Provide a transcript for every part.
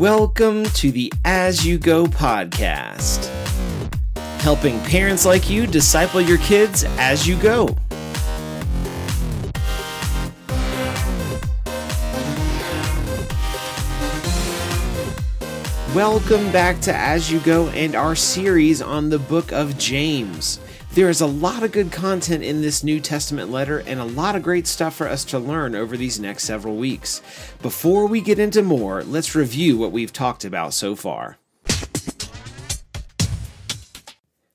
Welcome to the As You Go podcast, helping parents like you disciple your kids as you go. Welcome back to As You Go and our series on the Book of James. There is a lot of good content in this New Testament letter and a lot of great stuff for us to learn over these next several weeks. Before we get into more, let's review what we've talked about so far.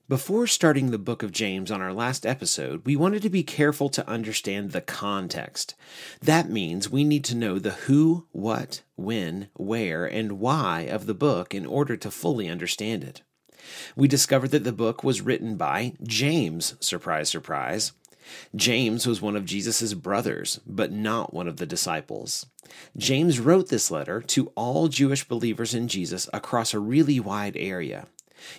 Before starting the Book of James on our last episode, we wanted to be careful to understand the context. That means we need to know the who, what, when, where, and why of the book in order to fully understand it. We discovered that the book was written by James, surprise, surprise. James was one of Jesus' brothers, but not one of the disciples. James wrote this letter to all Jewish believers in Jesus across a really wide area.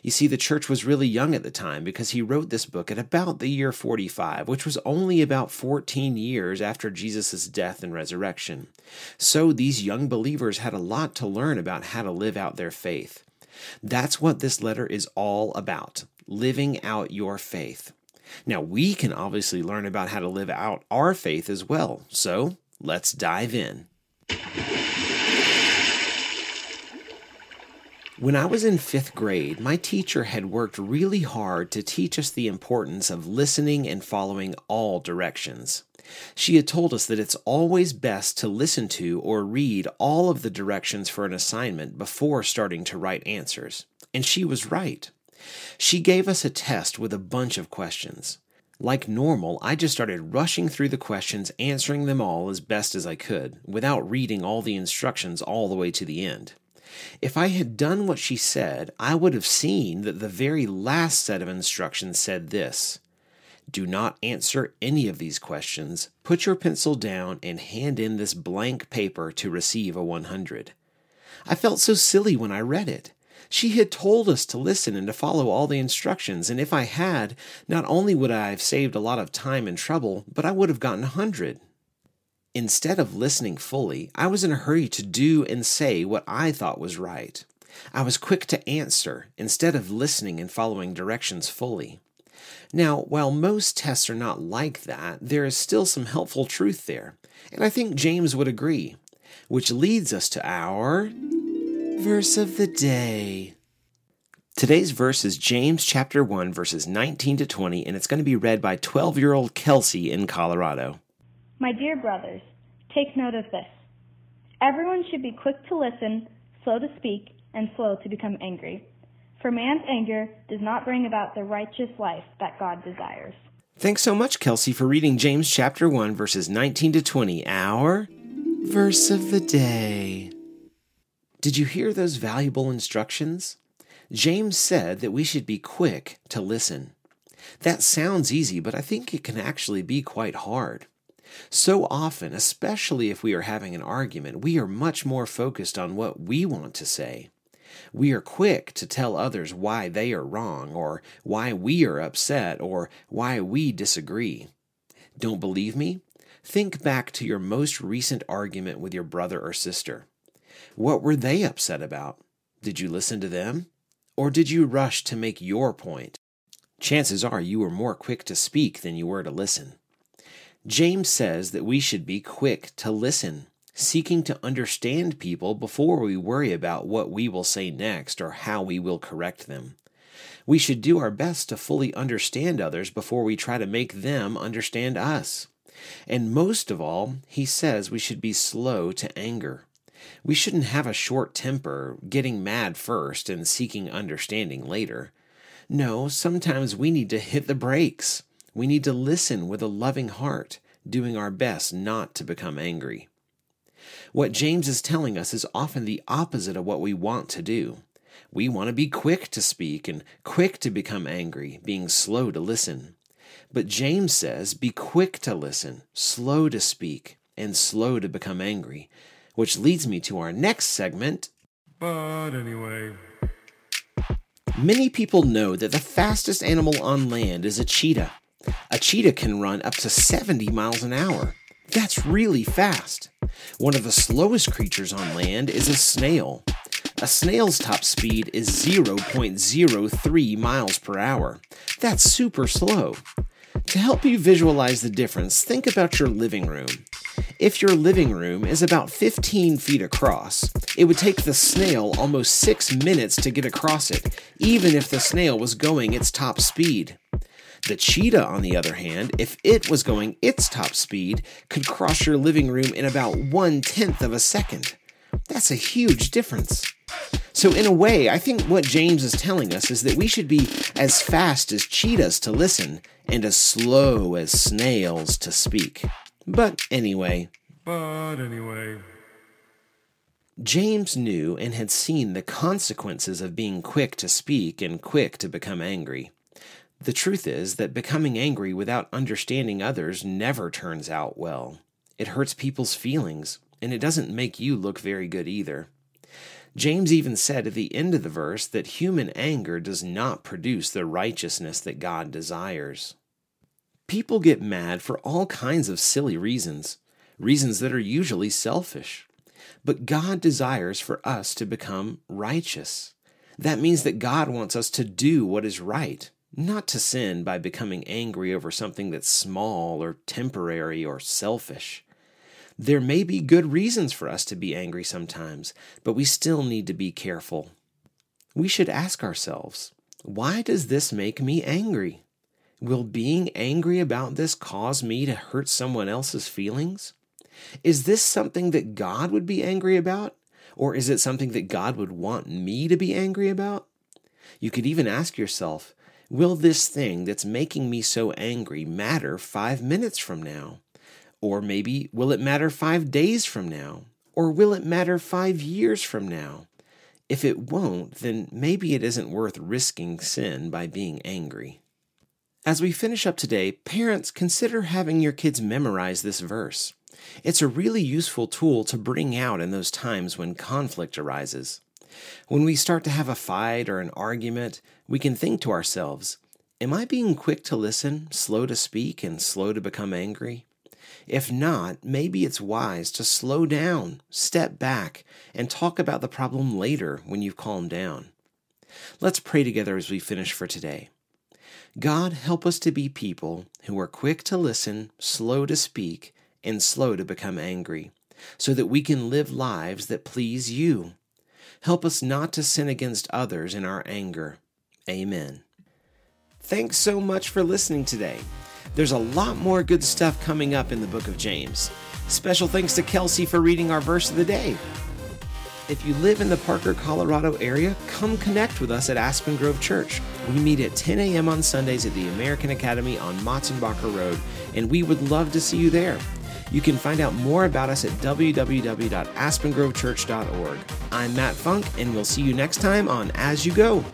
You see, the church was really young at the time because he wrote this book at about the year 45, which was only about 14 years after Jesus' death and resurrection. So these young believers had a lot to learn about how to live out their faith. That's what this letter is all about, living out your faith. Now, we can obviously learn about how to live out our faith as well, so let's dive in. When I was in 5th grade, my teacher had worked really hard to teach us the importance of listening and following all directions. She had told us that it's always best to listen to or read all of the directions for an assignment before starting to write answers. And she was right. She gave us a test with a bunch of questions. Like normal, I just started rushing through the questions, answering them all as best as I could, without reading all the instructions all the way to the end. If I had done what she said, I would have seen that the very last set of instructions said this: do not answer any of these questions. Put your pencil down and hand in this blank paper to receive a 100. I felt so silly when I read it. She had told us to listen and to follow all the instructions, and if I had, not only would I have saved a lot of time and trouble, but I would have gotten 100. Instead of listening fully, I was in a hurry to do and say what I thought was right. I was quick to answer instead of listening and following directions fully. Now, while most tests are not like that, there is still some helpful truth there, and I think James would agree, which leads us to our verse of the day. Today's verse is James chapter 1, verses 19 to 20, and it's going to be read by 12-year-old Kelsey in Colorado. My dear brothers, take note of this. Everyone should be quick to listen, slow to speak, and slow to become angry. For man's anger does not bring about the righteous life that God desires. Thanks so much, Kelsey, for reading James chapter 1, verses 19 to 20, our verse of the day. Did you hear those valuable instructions? James said that we should be quick to listen. That sounds easy, but I think it can actually be quite hard. So often, especially if we are having an argument, we are much more focused on what we want to say. We are quick to tell others why they are wrong, or why we are upset, or why we disagree. Don't believe me? Think back to your most recent argument with your brother or sister. What were they upset about? Did you listen to them? Or did you rush to make your point? Chances are you were more quick to speak than you were to listen. James says that we should be quick to listen, seeking to understand people before we worry about what we will say next or how we will correct them. We should do our best to fully understand others before we try to make them understand us. And most of all, he says we should be slow to anger. We shouldn't have a short temper, getting mad first and seeking understanding later. No, sometimes we need to hit the brakes. We need to listen with a loving heart, doing our best not to become angry. What James is telling us is often the opposite of what we want to do. We want to be quick to speak and quick to become angry, being slow to listen. But James says, be quick to listen, slow to speak, and slow to become angry, which leads me to our next segment. But anyway. Many people know that the fastest animal on land is a cheetah. A cheetah can run up to 70 miles an hour. That's really fast. One of the slowest creatures on land is a snail. A snail's top speed is 0.03 miles per hour. That's super slow. To help you visualize the difference, think about your living room. If your living room is about 15 feet across, it would take the snail almost 6 minutes to get across it, even if the snail was going its top speed. The cheetah, on the other hand, if it was going its top speed, could cross your living room in about 1/10 of a second. That's a huge difference. So in a way, I think what James is telling us is that we should be as fast as cheetahs to listen and as slow as snails to speak. But anyway. James knew and had seen the consequences of being quick to speak and quick to become angry. The truth is that becoming angry without understanding others never turns out well. It hurts people's feelings, and it doesn't make you look very good either. James even said at the end of the verse that human anger does not produce the righteousness that God desires. People get mad for all kinds of silly reasons, reasons that are usually selfish. But God desires for us to become righteous. That means that God wants us to do what is right, not to sin by becoming angry over something that's small or temporary or selfish. There may be good reasons for us to be angry sometimes, but we still need to be careful. We should ask ourselves, why does this make me angry? Will being angry about this cause me to hurt someone else's feelings? Is this something that God would be angry about? Or is it something that God would want me to be angry about? You could even ask yourself, will this thing that's making me so angry matter 5 minutes from now? Or maybe, will it matter 5 days from now? Or will it matter 5 years from now? If it won't, then maybe it isn't worth risking sin by being angry. As we finish up today, parents, consider having your kids memorize this verse. It's a really useful tool to bring out in those times when conflict arises. When we start to have a fight or an argument, we can think to ourselves, am I being quick to listen, slow to speak, and slow to become angry? If not, maybe it's wise to slow down, step back, and talk about the problem later when you've calmed down. Let's pray together as we finish for today. God, help us to be people who are quick to listen, slow to speak, and slow to become angry, so that we can live lives that please you. Help us not to sin against others in our anger. Amen. Thanks so much for listening today. There's a lot more good stuff coming up in the Book of James. Special thanks to Kelsey for reading our verse of the day. If you live in the Parker, Colorado area, come connect with us at Aspen Grove Church. We meet at 10 a.m. on Sundays at the American Academy on Motzenbacher Road, and we would love to see you there. You can find out more about us at www.aspengrovechurch.org. I'm Matt Funk, and we'll see you next time on As You Go.